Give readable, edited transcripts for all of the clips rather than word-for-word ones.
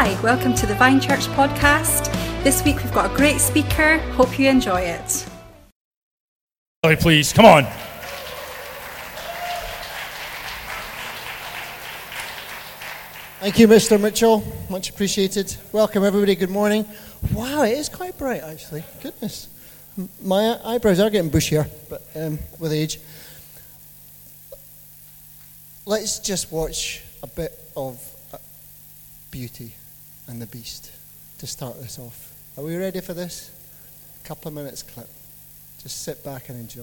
Hi, welcome to the Vine Church Podcast. This week we've got a great speaker. Hope you enjoy it. Sally, please, come on. Thank you, Mr. Mitchell. Much appreciated. Welcome, everybody. Good morning. Wow, it is quite bright, actually. Goodness. My eyebrows are getting bushier, but with age. Let's just watch a bit of Beauty and the Beast to start this off. Are we ready for this? A couple of minutes clip. Just sit back and enjoy.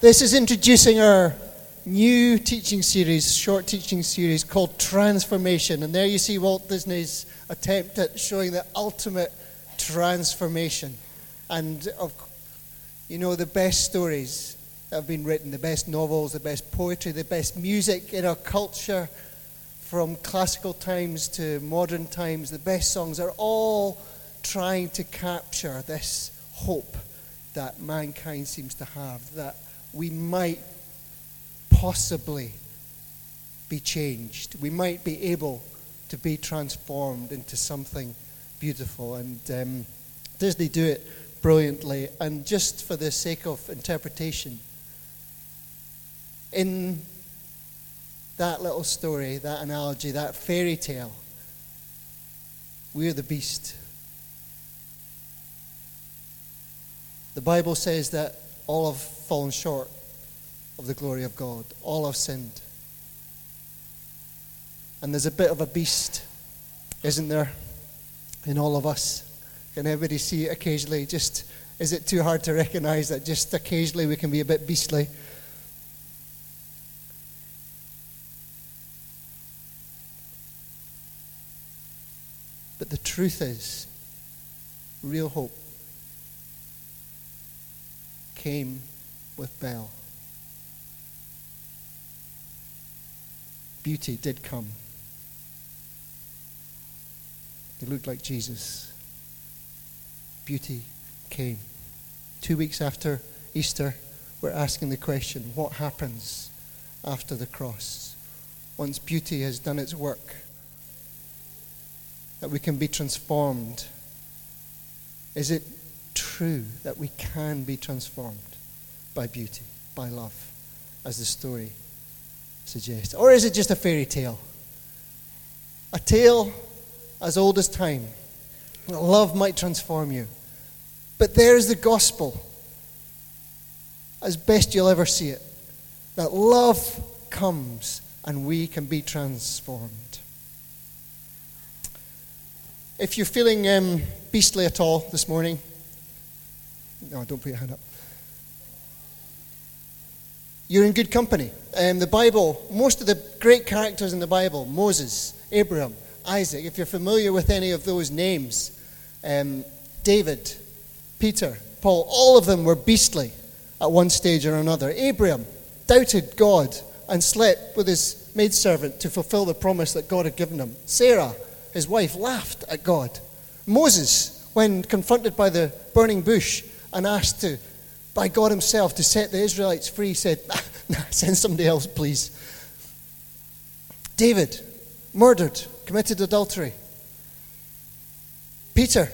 This is introducing our new teaching series, short teaching series called Transformation. And there you see Walt Disney's attempt at showing the ultimate transformation. And, the best stories that have been written, the best novels, the best poetry, the best music in our culture from classical times to modern times, the best songs are all trying to capture this hope that mankind seems to have, that we might possibly be changed. We might be able to be transformed into something beautiful. And Disney do it brilliantly. And just for the sake of interpretation, in that little story, that analogy, that fairy tale, we're the beast. The Bible says that all have fallen short of the glory of God. All have sinned. And there's a bit of a beast, isn't there, in all of us? Can everybody see it occasionally? Just, is it too hard to recognize that just occasionally we can be a bit beastly? But the truth is, real hope came with Belle. Beauty did come. He looked like Jesus. Beauty came. 2 weeks after Easter, we're asking the question, what happens after the cross? Once beauty has done its work, that we can be transformed. Is it true that we can be transformed by beauty, by love, as the story suggests? Or is it just a fairy tale? A tale as old as time. Love might transform you. But there's the gospel, as best you'll ever see it, that love comes and we can be transformed. If you're feeling beastly at all this morning, no, don't put your hand up. You're in good company. The Bible, most of the great characters in the Bible, Moses, Abraham, Isaac, if you're familiar with any of those names, David, Peter, Paul, all of them were beastly at one stage or another. Abraham doubted God and slept with his maidservant to fulfill the promise that God had given him. Sarah, his wife, laughed at God. Moses, when confronted by the burning bush and asked to, by God himself, to set the Israelites free, said, nah, send somebody else, please. David, murdered, committed adultery. Peter,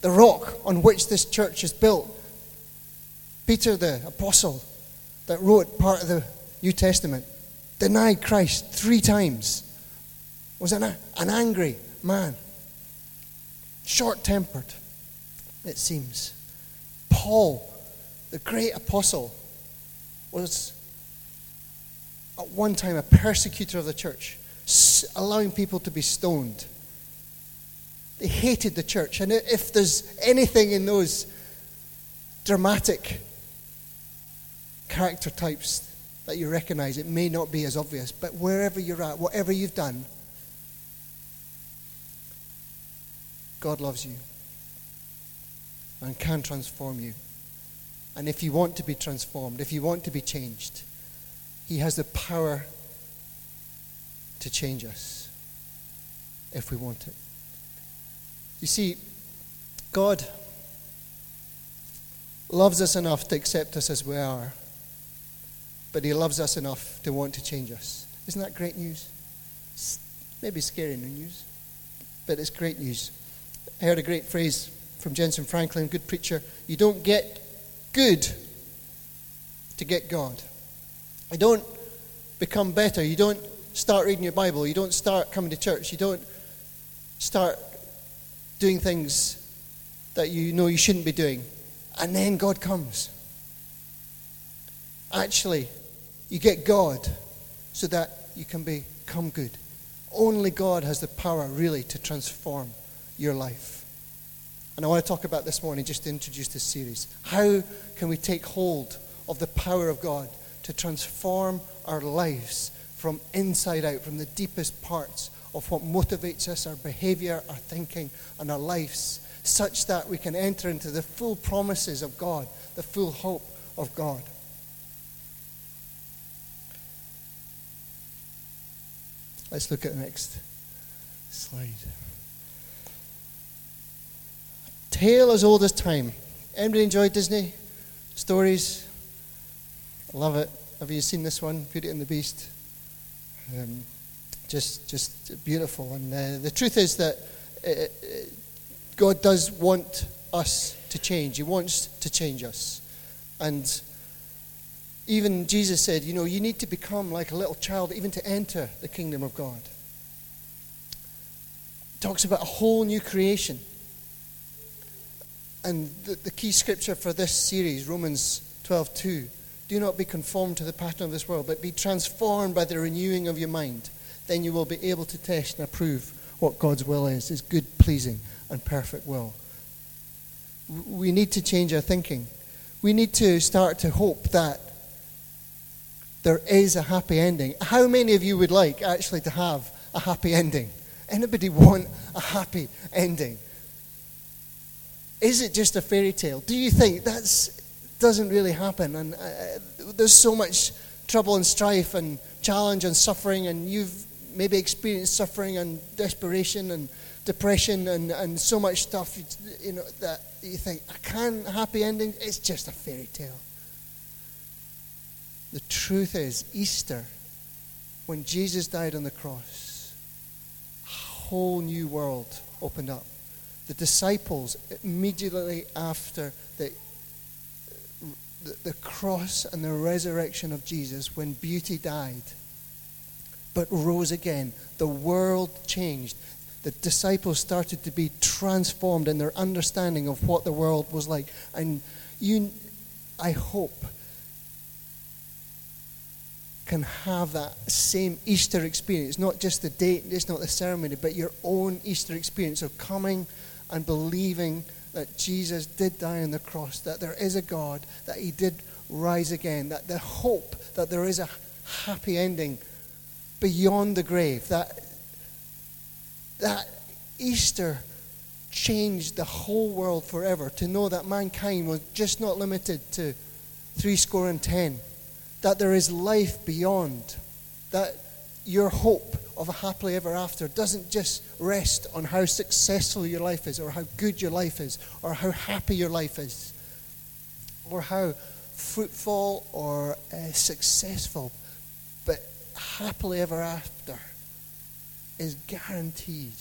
the rock on which this church is built. Peter, the apostle that wrote part of the New Testament, denied Christ 3 times. Was an angry man, short-tempered, it seems. Paul, the great apostle, was at one time a persecutor of the church, allowing people to be stoned. They hated the church, and if there's anything in those dramatic character types that you recognize, it may not be as obvious, but wherever you're at, whatever you've done, God loves you and can transform you. And if you want to be transformed, if you want to be changed, He has the power to change us if we want it. You see, God loves us enough to accept us as we are, but He loves us enough to want to change us. Isn't that great news? It's maybe scary news, but it's great news. I heard a great phrase from Jensen Franklin, good preacher. You don't get good to get God. You don't become better. You don't start reading your Bible. You don't start coming to church. You don't start doing things that you know you shouldn't be doing. And then God comes. Actually, you get God so that you can become good. Only God has the power, really, to transform your life. And I want to talk about this morning, just to introduce this series. How can we take hold of the power of God to transform our lives from inside out, from the deepest parts of what motivates us, our behavior, our thinking, and our lives, such that we can enter into the full promises of God, the full hope of God. Let's look at the next slide. Tale as old as time. Anybody enjoy Disney stories? I love it. Have you seen this one, Beauty and the Beast? Just beautiful. And the truth is that God does want us to change. He wants to change us. And even Jesus said, you know, you need to become like a little child even to enter the kingdom of God. It talks about a whole new creation. And the key scripture for this series, Romans 12:2, do not be conformed to the pattern of this world, but be transformed by the renewing of your mind. Then you will be able to test and approve what God's will is, his good, pleasing, and perfect will. We need to change our thinking. We need to start to hope that there is a happy ending. How many of you would like actually to have a happy ending? Anybody want a happy ending? Is it just a fairy tale? Do you think that doesn't really happen? And there's so much trouble and strife and challenge and suffering, and you've maybe experienced suffering and desperation and depression and so much stuff, you know, that you think, a happy ending? It's just a fairy tale. The truth is, Easter, when Jesus died on the cross, a whole new world opened up. The disciples, immediately after the cross and the resurrection of Jesus, when beauty died but rose again, the world changed. The disciples started to be transformed in their understanding of what the world was like. And you, I hope, can have that same Easter experience, not just the date, it's not the ceremony, but your own Easter experience of coming and believing that Jesus did die on the cross, that there is a God, that he did rise again, that the hope that there is a happy ending beyond the grave, that Easter changed the whole world forever, to know that mankind was just not limited to 70, that there is life beyond, that your hope of a happily ever after doesn't just rest on how successful your life is, or how good your life is, or how happy your life is, or how fruitful or successful, but happily ever after is guaranteed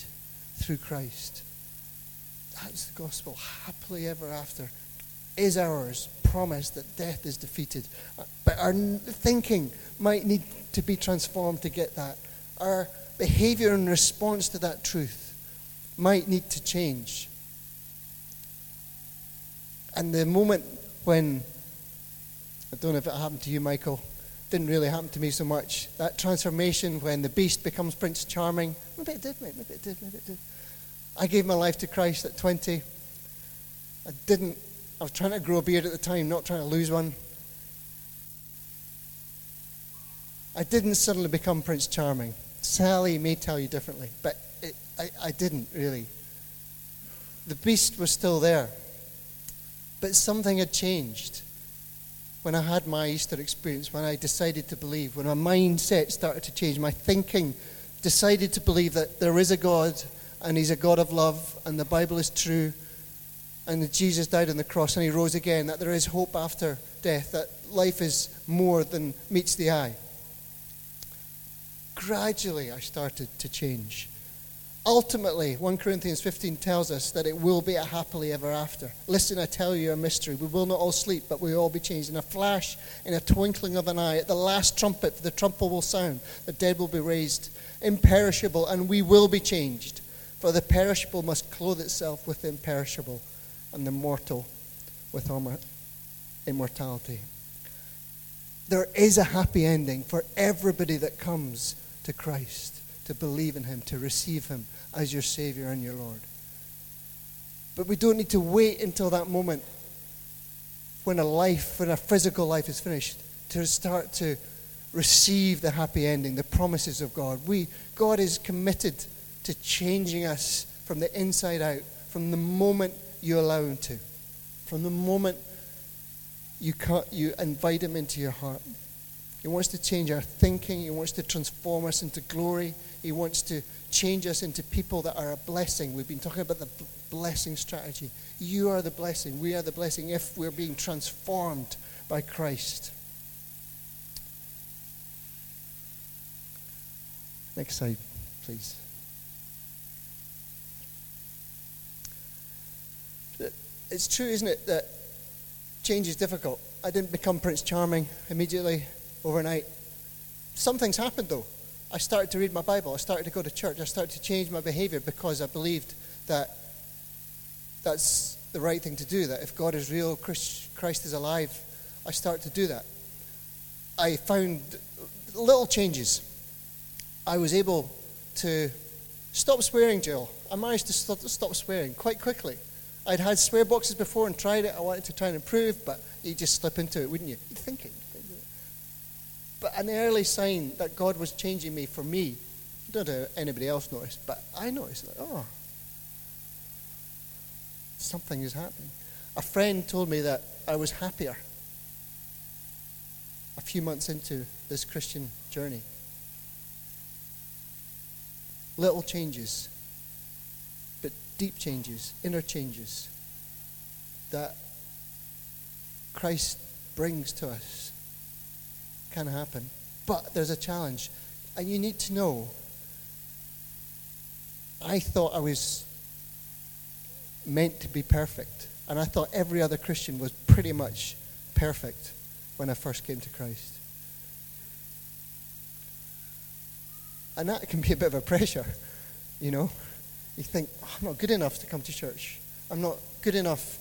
through Christ. That's the gospel. Happily ever after is ours, promise that death is defeated. But our thinking might need to be transformed to get that. Our behavior in response to that truth might need to change. And the moment when, I don't know if it happened to you, Michael, didn't really happen to me so much, that transformation when the beast becomes Prince Charming, maybe it did, mate, maybe it did, maybe it did. I gave my life to Christ at 20. I was trying to grow a beard at the time, not trying to lose one. I didn't suddenly become Prince Charming. Sally may tell you differently, but I didn't really. The beast was still there, but something had changed when I had my Easter experience, when I decided to believe, when my mindset started to change, my thinking decided to believe that there is a God, and he's a God of love, and the Bible is true, and that Jesus died on the cross and he rose again, that there is hope after death, that life is more than meets the eye. Gradually, I started to change. Ultimately, 1 Corinthians 15 tells us that it will be a happily ever after. Listen, I tell you a mystery. We will not all sleep, but we will all be changed. In a flash, in a twinkling of an eye, at the last trumpet, for the trumpet will sound, the dead will be raised imperishable, and we will be changed. For the perishable must clothe itself with the imperishable, and the mortal with immortality. There is a happy ending for everybody that comes to Christ, to believe in him, to receive him as your Savior and your Lord. But we don't need to wait until that moment when a physical life is finished, to start to receive the happy ending, the promises of God. God is committed to changing us from the inside out, from the moment you allow him to, from the moment you invite him into your heart. He wants to change our thinking. He wants to transform us into glory. He wants to change us into people that are a blessing. We've been talking about the blessing strategy. You are the blessing. We are the blessing if we're being transformed by Christ. Next slide, please. It's true, isn't it, that change is difficult. I didn't become Prince Charming immediately, overnight. Some things happened, though. I started to read my Bible. I started to go to church. I started to change my behavior because I believed that that's the right thing to do, that if God is real, Christ is alive, I started to do that. I found little changes. I was able to stop swearing, Jill. I managed to stop swearing quite quickly. I'd had swear boxes before and tried it. I wanted to try and improve, but you just slip into it, wouldn't you? You'd think it. But an early sign that God was changing me for me. I don't know if anybody else noticed, but I noticed, like, oh, something is happening. A friend told me that I was happier a few months into this Christian journey. Little changes, but deep changes, inner changes that Christ brings to us can happen. But there's a challenge, and you need to know, I thought I was meant to be perfect, and I thought every other Christian was pretty much perfect when I first came to Christ. And that can be a bit of a pressure, you know. You think, oh, I'm not good enough to come to church. I'm not good enough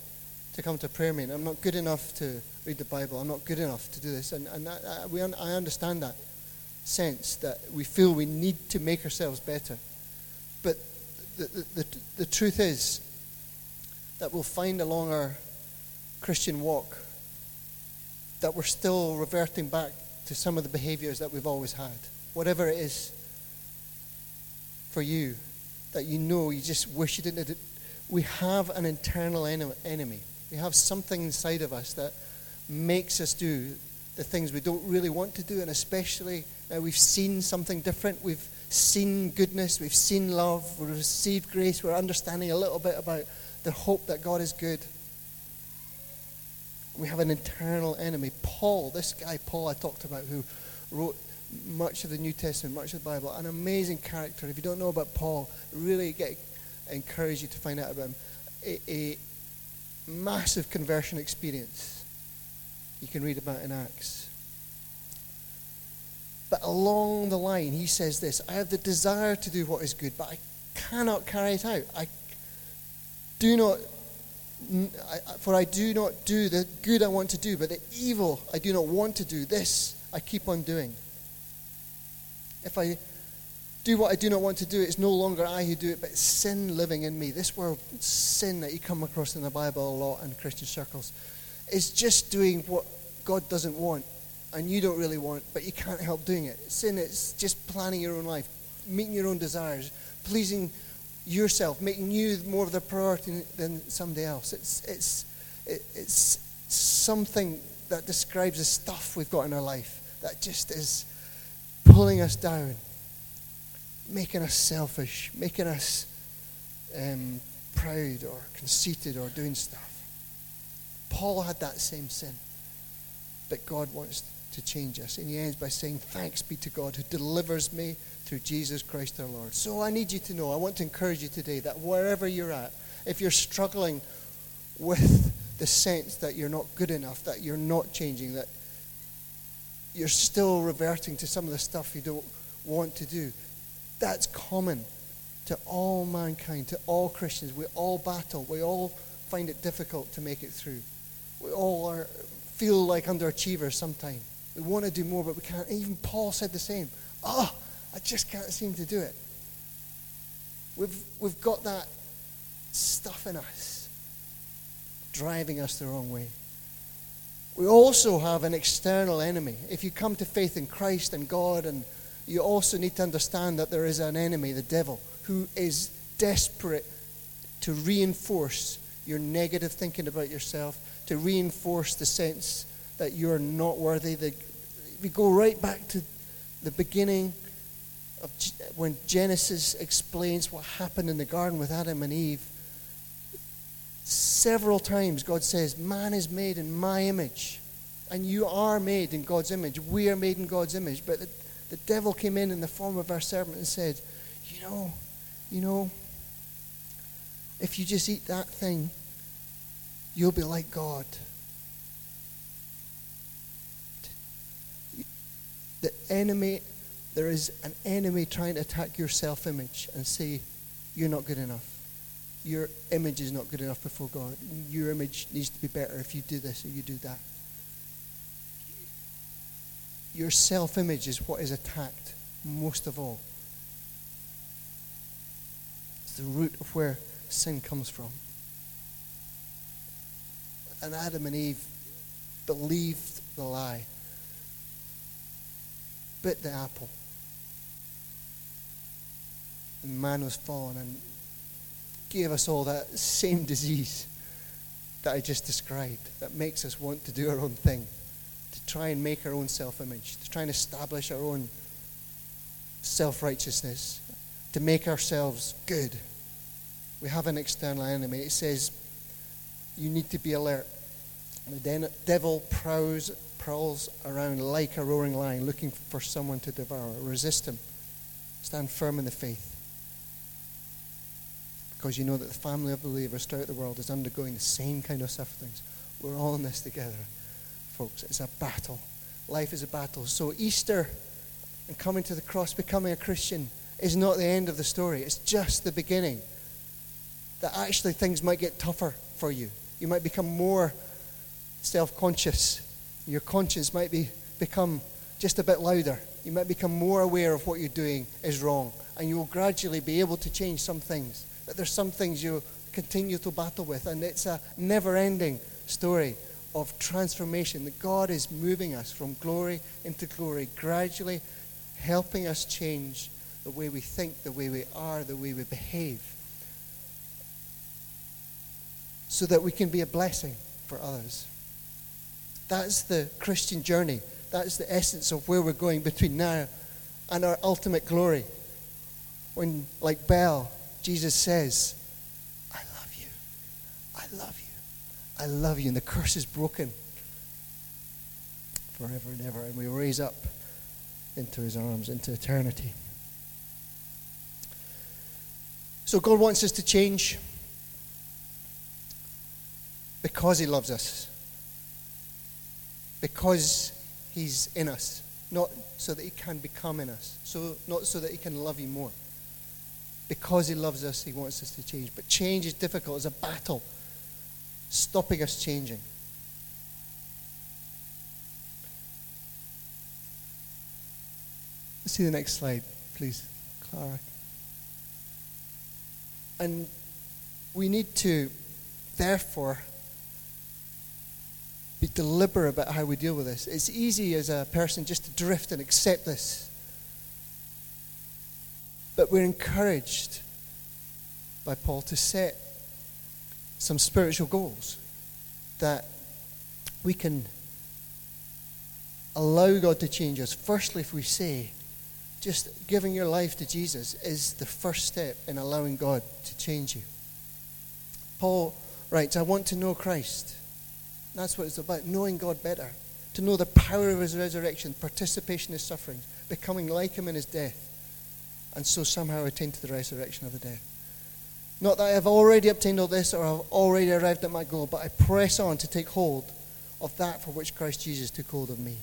to come to prayer meeting. I'm not good enough to read the Bible. I'm not good enough to do this. And I understand that sense that we feel we need to make ourselves better. But the truth is that we'll find along our Christian walk that we're still reverting back to some of the behaviors that we've always had. Whatever it is for you that you know you just wish you didn't. We have an internal enemy. We have something inside of us that makes us do the things we don't really want to do, and especially now we've seen something different. We've seen goodness. We've seen love. We've received grace. We're understanding a little bit about the hope that God is good. We have an internal enemy. Paul, this guy Paul I talked about, who wrote much of the New Testament, much of the Bible, an amazing character. If you don't know about Paul, really encourage you to find out about him. A massive conversion experience you can read about in Acts. But along the line, he says this, I have the desire to do what is good, but I cannot carry it out. For I do not do the good I want to do, but the evil I do not want to do, this I keep on doing. If I do what I do not want to do, it's no longer I who do it, but sin living in me. This word sin that you come across in the Bible a lot in Christian circles is just doing what God doesn't want and you don't really want, but you can't help doing it. Sin is just planning your own life, meeting your own desires, pleasing yourself, making you more of the priority than somebody else. It's something that describes the stuff we've got in our life that just is pulling us down, making us selfish, making us proud or conceited or doing stuff. Paul had that same sin, but God wants to change us. And he ends by saying, thanks be to God who delivers me through Jesus Christ our Lord. So I need you to know, I want to encourage you today that wherever you're at, if you're struggling with the sense that you're not good enough, that you're not changing, that you're still reverting to some of the stuff you don't want to do, that's common to all mankind, to all Christians. We all battle. We all find it difficult to make it through. We all feel like underachievers sometimes. We want to do more, but we can't. Even Paul said the same. Oh, I just can't seem to do it. We've got that stuff in us driving us the wrong way. We also have an external enemy. If you come to faith in Christ and God, and you also need to understand that there is an enemy, the devil, who is desperate to reinforce your negative thinking about yourself, to reinforce the sense that you're not worthy. We go right back to the beginning of when Genesis explains what happened in the garden with Adam and Eve. Several times God says, man is made in my image. And you are made in God's image. We are made in God's image. But the devil came in the form of our serpent and said, you know, if you just eat that thing, You'll be like God. The enemy, there is an enemy trying to attack your self-image and say, you're not good enough. Your image is not good enough before God. Your image needs to be better if you do this or you do that. Your self-image is what is attacked most of all. It's the root of where sin comes from. And Adam and Eve believed the lie. Bit the apple. And man was fallen and gave us all that same disease that I just described, that makes us want to do our own thing, to try and make our own self-image, to try and establish our own self-righteousness, to make ourselves good. We have an external enemy. It says you need to be alert. The devil prowls around like a roaring lion looking for someone to devour. Resist him. Stand firm in the faith. Because you know that the family of believers throughout the world is undergoing the same kind of sufferings. We're all in this together, folks. It's a battle. Life is a battle. So Easter and coming to the cross, becoming a Christian, is not the end of the story. It's just the beginning. That actually things might get tougher for you. You might become more self-conscious. Your conscience might become just a bit louder. You might become more aware of what you're doing is wrong. And you will gradually be able to change some things. That there's some things you continue to battle with, and it's a never-ending story of transformation, that God is moving us from glory into glory, gradually helping us change the way we think, the way we are, the way we behave, so that we can be a blessing for others. That's the Christian journey. That's the essence of where we're going between now and our ultimate glory. When, like Belle, Jesus says, I love you, I love you, I love you. And the curse is broken forever and ever. And we raise up into his arms, into eternity. So God wants us to change because he loves us. Because he's in us. Not so that he can become in us. Not so that he can love you more. Because he loves us, he wants us to change. But change is difficult. It's a battle stopping us changing. Let's see the next slide, please, Clara. And we need to, therefore, be deliberate about how we deal with this. It's easy as a person just to drift and accept this. But we're encouraged by Paul to set some spiritual goals that we can allow God to change us. Firstly, if we say, just giving your life to Jesus is the first step in allowing God to change you. Paul writes, I want to know Christ. That's what it's about, knowing God better. To know the power of his resurrection, participation in his sufferings, becoming like him in his death. And so somehow attain to the resurrection of the dead. Not that I have already obtained all this or I have already arrived at my goal, but I press on to take hold of that for which Christ Jesus took hold of me.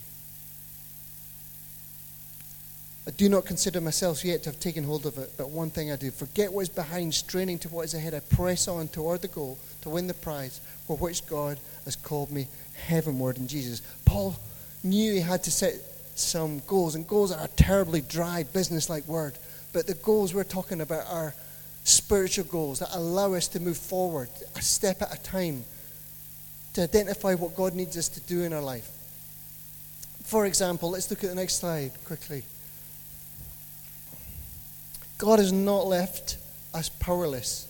I do not consider myself yet to have taken hold of it, but one thing I do, forget what is behind, straining to what is ahead, I press on toward the goal to win the prize for which God has called me heavenward in Jesus. Paul knew he had to set some goals, and goals are a terribly dry, business-like word. But the goals we're talking about are spiritual goals that allow us to move forward a step at a time to identify what God needs us to do in our life. For example, let's look at the next slide quickly. God has not left us powerless.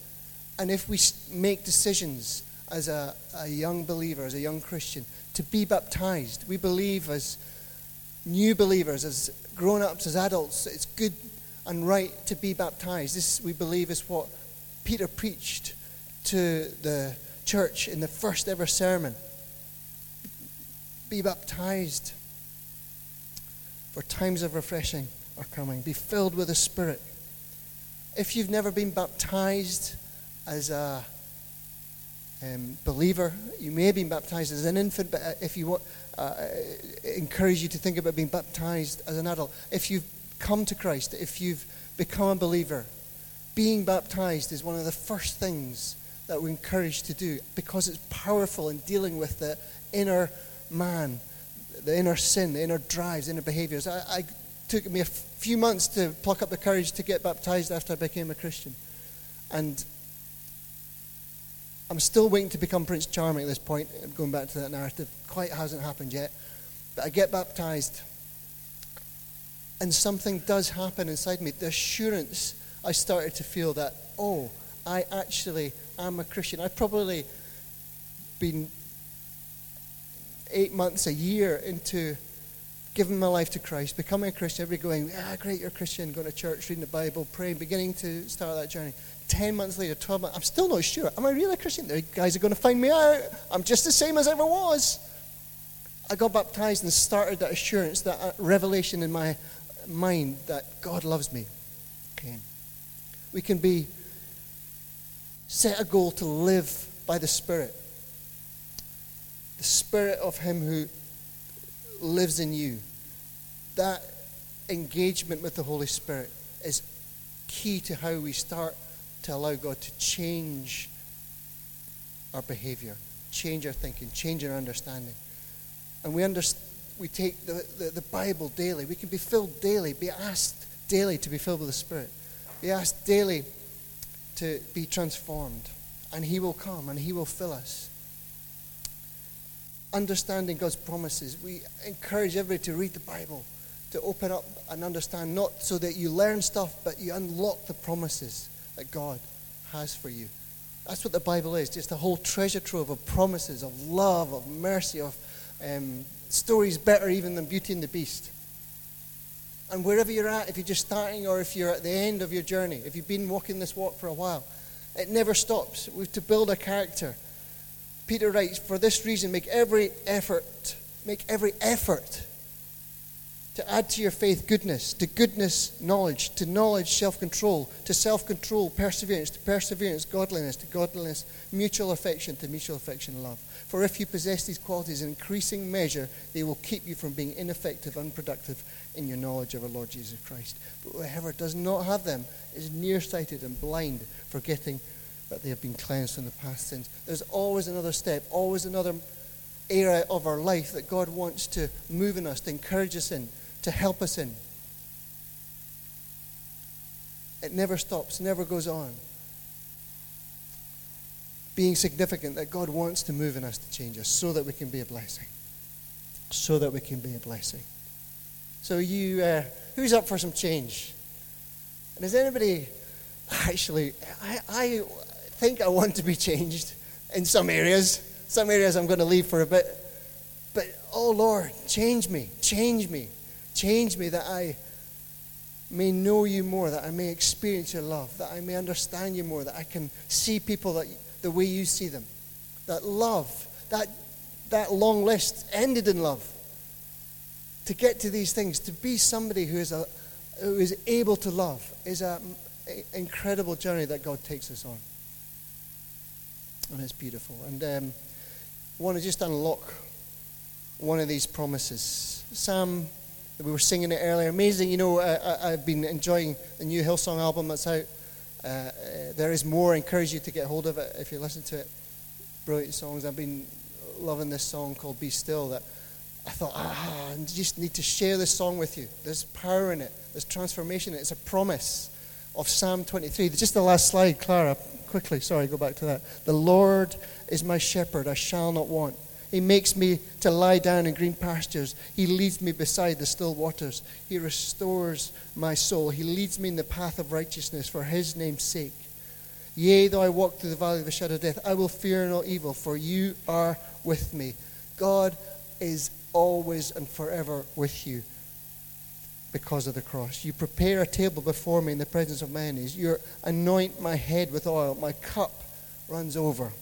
And if we make decisions as a young believer, as a young Christian, to be baptized, we believe as new believers, as grown-ups, as adults, it's good and right to be baptized. This, we believe, is what Peter preached to the church in the first ever sermon. Be baptized, for times of refreshing are coming. Be filled with the Spirit. If you've never been baptized as a believer. You may have been baptized as an infant, but if you want, encourage you to think about being baptized as an adult. If you've come to Christ, if you've become a believer, being baptized is one of the first things that we're encouraged to do, because it's powerful in dealing with the inner man, the inner sin, the inner drives, the inner behaviors. I took me a few months to pluck up the courage to get baptized after I became a Christian. And I'm still waiting to become Prince Charming at this point. I'm going back to that narrative. Quite hasn't happened yet. But I get baptized, and something does happen inside me. The assurance I started to feel that, oh, I actually am a Christian. I've probably been 8 months, a year into giving my life to Christ, becoming a Christian. Everybody going, ah, great, you're a Christian, going to church, reading the Bible, praying, beginning to start that journey. 10 months later, 12 months, I'm still not sure. Am I really a Christian? The guys are going to find me out. I'm just the same as I ever was. I got baptized and started that assurance, that revelation in my mind that God loves me. Okay. We can be set a goal to live by the Spirit. The Spirit of Him who lives in you. That engagement with the Holy Spirit is key to how we start to allow God to change our behavior, change our thinking, change our understanding. And we take the Bible daily. We can be filled daily, be asked daily to be filled with the Spirit. Be asked daily to be transformed. And He will come and He will fill us. Understanding God's promises. We encourage everybody to read the Bible, to open up and understand, not so that you learn stuff, but you unlock the promises that God has for you. That's what the Bible is, just a whole treasure trove of promises, of love, of mercy, of stories better even than Beauty and the Beast. And wherever you're at, if you're just starting or if you're at the end of your journey, if you've been walking this walk for a while, it never stops. We have to build our character. Peter writes, for this reason, make every effort to add to your faith goodness, to goodness knowledge, to knowledge self-control, to self-control perseverance, to perseverance godliness, to godliness mutual affection, to mutual affection love. For if you possess these qualities in increasing measure, they will keep you from being ineffective, unproductive in your knowledge of our Lord Jesus Christ. But whoever does not have them is nearsighted and blind, forgetting that they have been cleansed from the past sins. There's always another step, always another area of our life that God wants to move in us, to encourage us in, to help us in. It never stops, never goes on. Being significant, that God wants to move in us, to change us, so that we can be a blessing. So that we can be a blessing. So you, who's up for some change? And is anybody... Actually, I think I want to be changed in some areas. Some areas I'm going to leave for a bit. But, oh Lord, change me that I may know you more, that I may experience your love, that I may understand you more, that I can see people that the way you see them. That love, that long list ended in love. To get to these things, to be somebody who is able to love is an incredible journey that God takes us on, and it's beautiful. And I want to just unlock one of these promises. Sam, we were singing it earlier, amazing. You know, I've been enjoying the new Hillsong album that's out. There is more. I encourage you to get hold of it if you listen to it. Brilliant songs. I've been loving this song called "Be Still" that I thought, I just need to share this song with you. There's power in it. There's transformation in it. It's a promise of Psalm 23. Just the last slide, Clara, quickly. Sorry, go back to that. The Lord is my shepherd, I shall not want. He makes me to lie down in green pastures. He leads me beside the still waters. He restores my soul. He leads me in the path of righteousness for his name's sake. Yea, though I walk through the valley of the shadow of death, I will fear no evil, for you are with me. God is always and forever with you. Because of the cross. You prepare a table before me in the presence of my enemies. You anoint my head with oil. My cup runs over.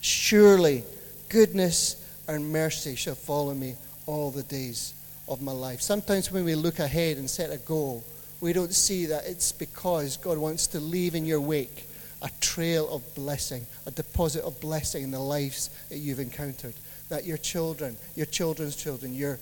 Surely goodness and mercy shall follow me all the days of my life. Sometimes when we look ahead and set a goal, we don't see that it's because God wants to leave in your wake a trail of blessing, a deposit of blessing in the lives that you've encountered, that your children, your children's children, your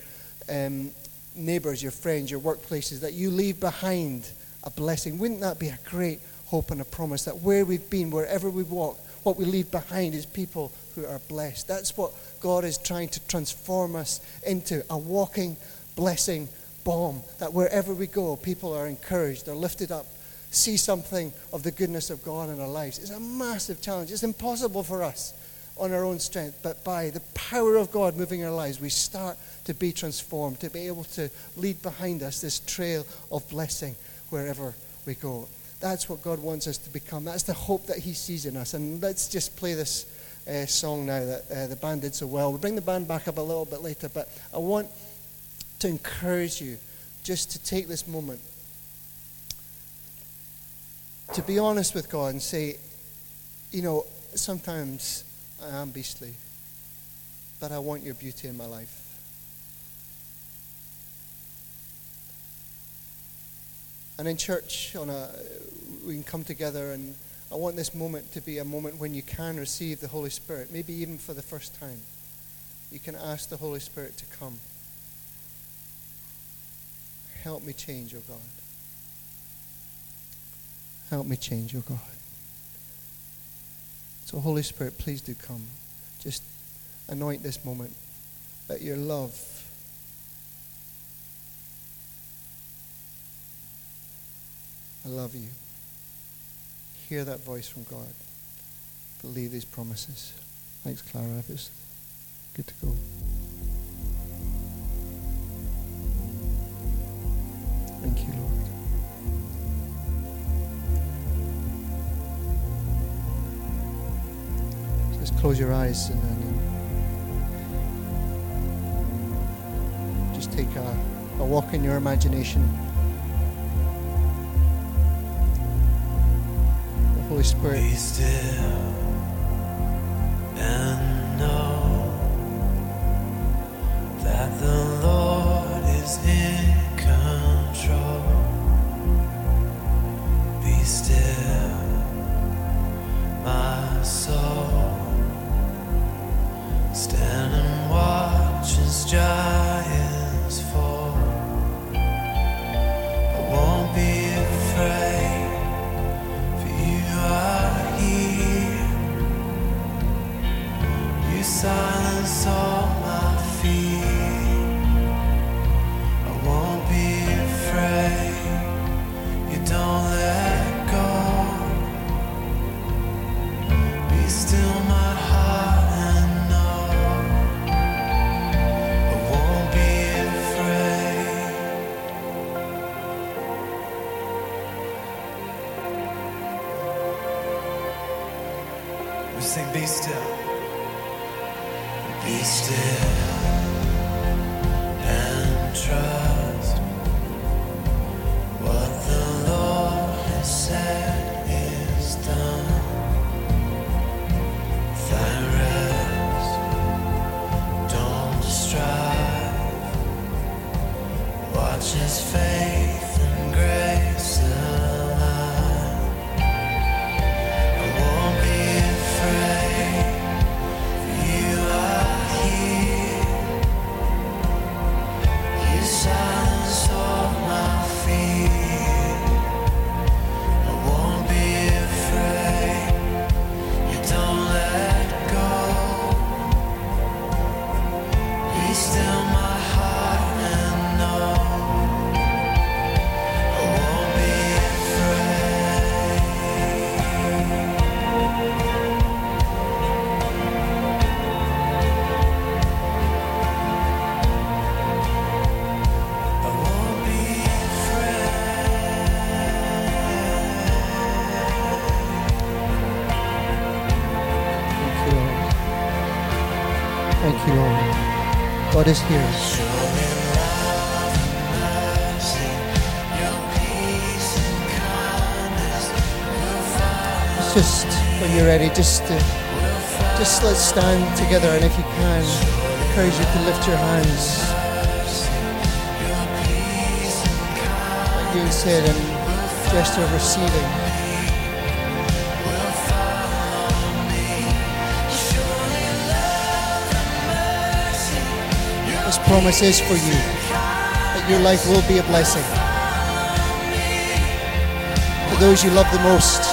neighbors, your friends, your workplaces, that you leave behind a blessing. Wouldn't that be a great hope and a promise that where we've been, wherever we walk, what we leave behind is people who are blessed? That's what God is trying to transform us into, a walking blessing bomb, that wherever we go, people are encouraged, they're lifted up, see something of the goodness of God in our lives. It's a massive challenge. It's impossible for us on our own strength, but by the power of God moving in our lives, we start to be transformed, to be able to lead behind us this trail of blessing wherever we go. That's what God wants us to become. That's the hope that he sees in us. And let's just play this song now that the band did so well. We'll bring the band back up a little bit later, but I want to encourage you just to take this moment to be honest with God and say, you know, sometimes I am beastly, but I want your beauty in my life. And in church, we can come together, and I want this moment to be a moment when you can receive the Holy Spirit, maybe even for the first time. You can ask the Holy Spirit to come. Help me change, O God. Help me change, O God. So Holy Spirit, please do come. Just anoint this moment. Let your love I love you. Hear that voice from God. Believe these promises. Thanks, Clara. It was good to go. Thank you, Lord. Just close your eyes and then just take a walk in your imagination. Holy Spirit. Be still and know that the Lord is in control. Be still, my soul. Stand and watch as giants fall. I won't be afraid. Silence all my fear. I won't be afraid. You don't let go. Be still, my heart, and know I won't be afraid. We sing, be still. Be still and trust what the Lord has said is done. Thy rest, don't strive. Watch His faith and grace align. I won't be afraid. Silence all my fear. I won't be afraid. You don't let go. Be still, my heart, and know I won't be afraid. Thank you, Lord. God is here. It's just when you're ready, just let's stand together, and if you can, I encourage you to lift your hands. Like you said, and gesture of receiving. promise is for you, that your life will be a blessing. For those you love the most,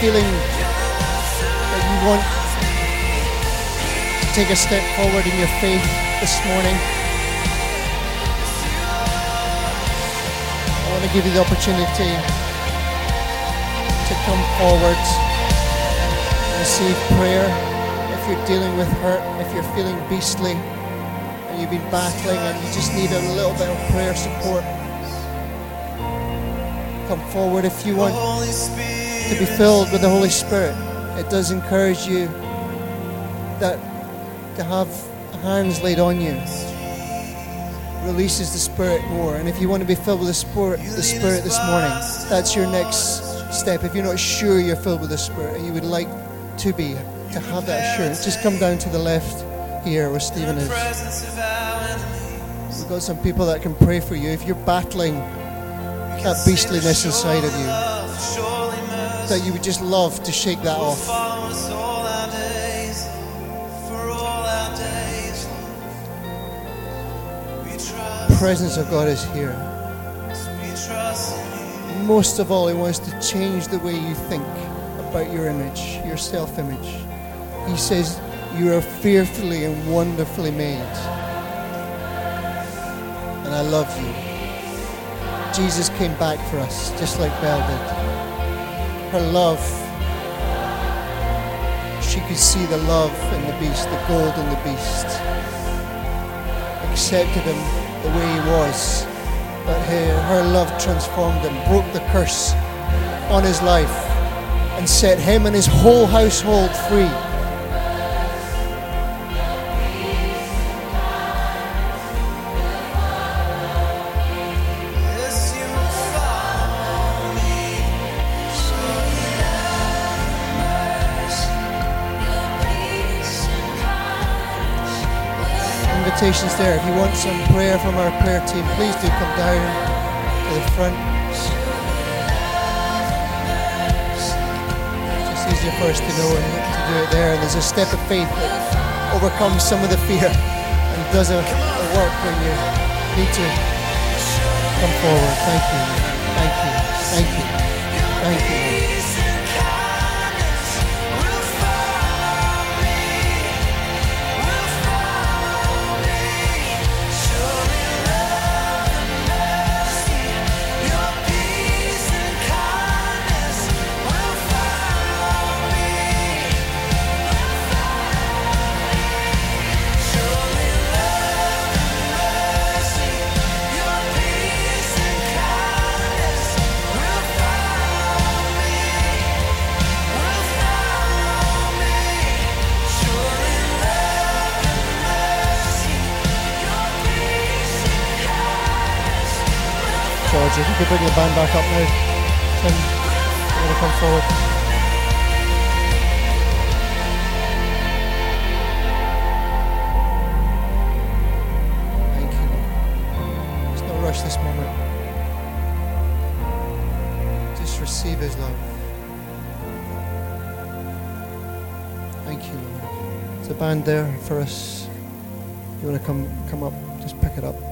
feeling that you want to take a step forward in your faith this morning, I want to give you the opportunity to come forward and receive prayer. If you're dealing with hurt, if you're feeling beastly and you've been battling and you just need a little bit of prayer support, come forward. If you want to be filled with the Holy Spirit, it does encourage you that to have hands laid on you releases the Spirit more. And if you want to be filled with the Spirit this morning, that's your next step. If you're not sure you're filled with the Spirit and you would like to be, to have that assurance, just come down to the left here where Stephen is. We've got some people that can pray for you. If you're battling that beastliness inside of you, that you would just love to shake that off. The presence of God is here. Most of all, He wants to change the way you think about your image, your self-image. He says, you are fearfully and wonderfully made. And I love you. Jesus came back for us, just like Belle did. Her love, she could see the love in the beast, the gold in the beast, accepted him the way he was, but her love transformed him, broke the curse on his life, and set him and his whole household free. There. If you want some prayer from our prayer team, please do come down to the front. It's just easier for us to know and to do it there. And there's a step of faith that overcomes some of the fear and does a work when you need to come forward. Thank you. Thank you. Thank you. Thank you. If you could bring the band back up now, Tim, you're going to come forward. Thank you. Let's not rush this moment. Just receive His love. Thank you, Lord. There's a band there for us. You want to come up, just pick it up.